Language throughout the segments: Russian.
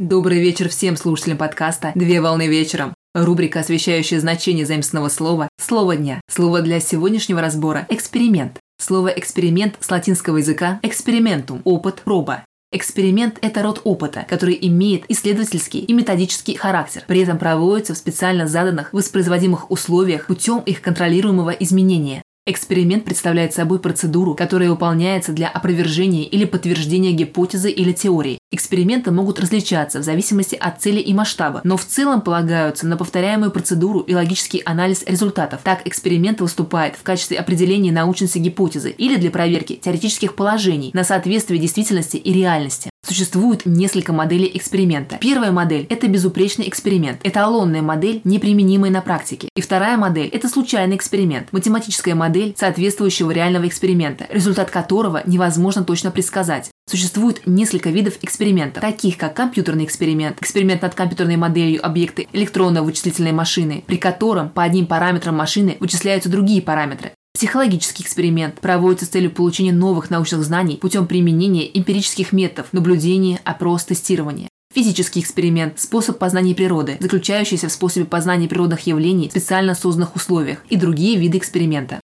Добрый вечер всем слушателям подкаста «Две волны вечером». Рубрика, освещающая значение заимствованного слова «Слово дня». Слово для сегодняшнего разбора – эксперимент. Слово «эксперимент» с латинского языка «экспериментум» – опыт, проба. Эксперимент – это род опыта, который имеет исследовательский и методический характер, при этом проводится в специально заданных воспроизводимых условиях путем их контролируемого изменения. Эксперимент представляет собой процедуру, которая выполняется для опровержения или подтверждения гипотезы или теории. Эксперименты могут различаться в зависимости от цели и масштаба, но в целом полагаются на повторяемую процедуру и логический анализ результатов. Так, эксперимент выступает в качестве определения научности гипотезы или для проверки теоретических положений на соответствие действительности и реальности. Существует несколько моделей эксперимента. Первая модель – это безупречный эксперимент, эталонная модель, неприменимая на практике. И вторая модель – это случайный эксперимент, математическая модель соответствующего реального эксперимента, результат которого невозможно точно предсказать. Существует несколько видов экспериментов, таких как компьютерный эксперимент, эксперимент над компьютерной моделью объекта электронно-вычислительной машины, при котором по одним параметрам машины вычисляются другие параметры. Психологический эксперимент проводится с целью получения новых научных знаний путем применения эмпирических методов наблюдения, опрос, тестирования. Физический эксперимент – способ познания природы, заключающийся в способе познания природных явлений в специально созданных условиях, и другие виды эксперимента.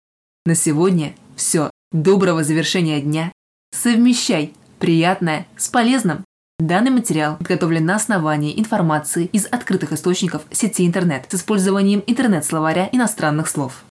На сегодня все. Доброго завершения дня. Совмещай приятное с полезным. Данный материал подготовлен на основании информации из открытых источников сети интернет с использованием интернет-словаря иностранных слов.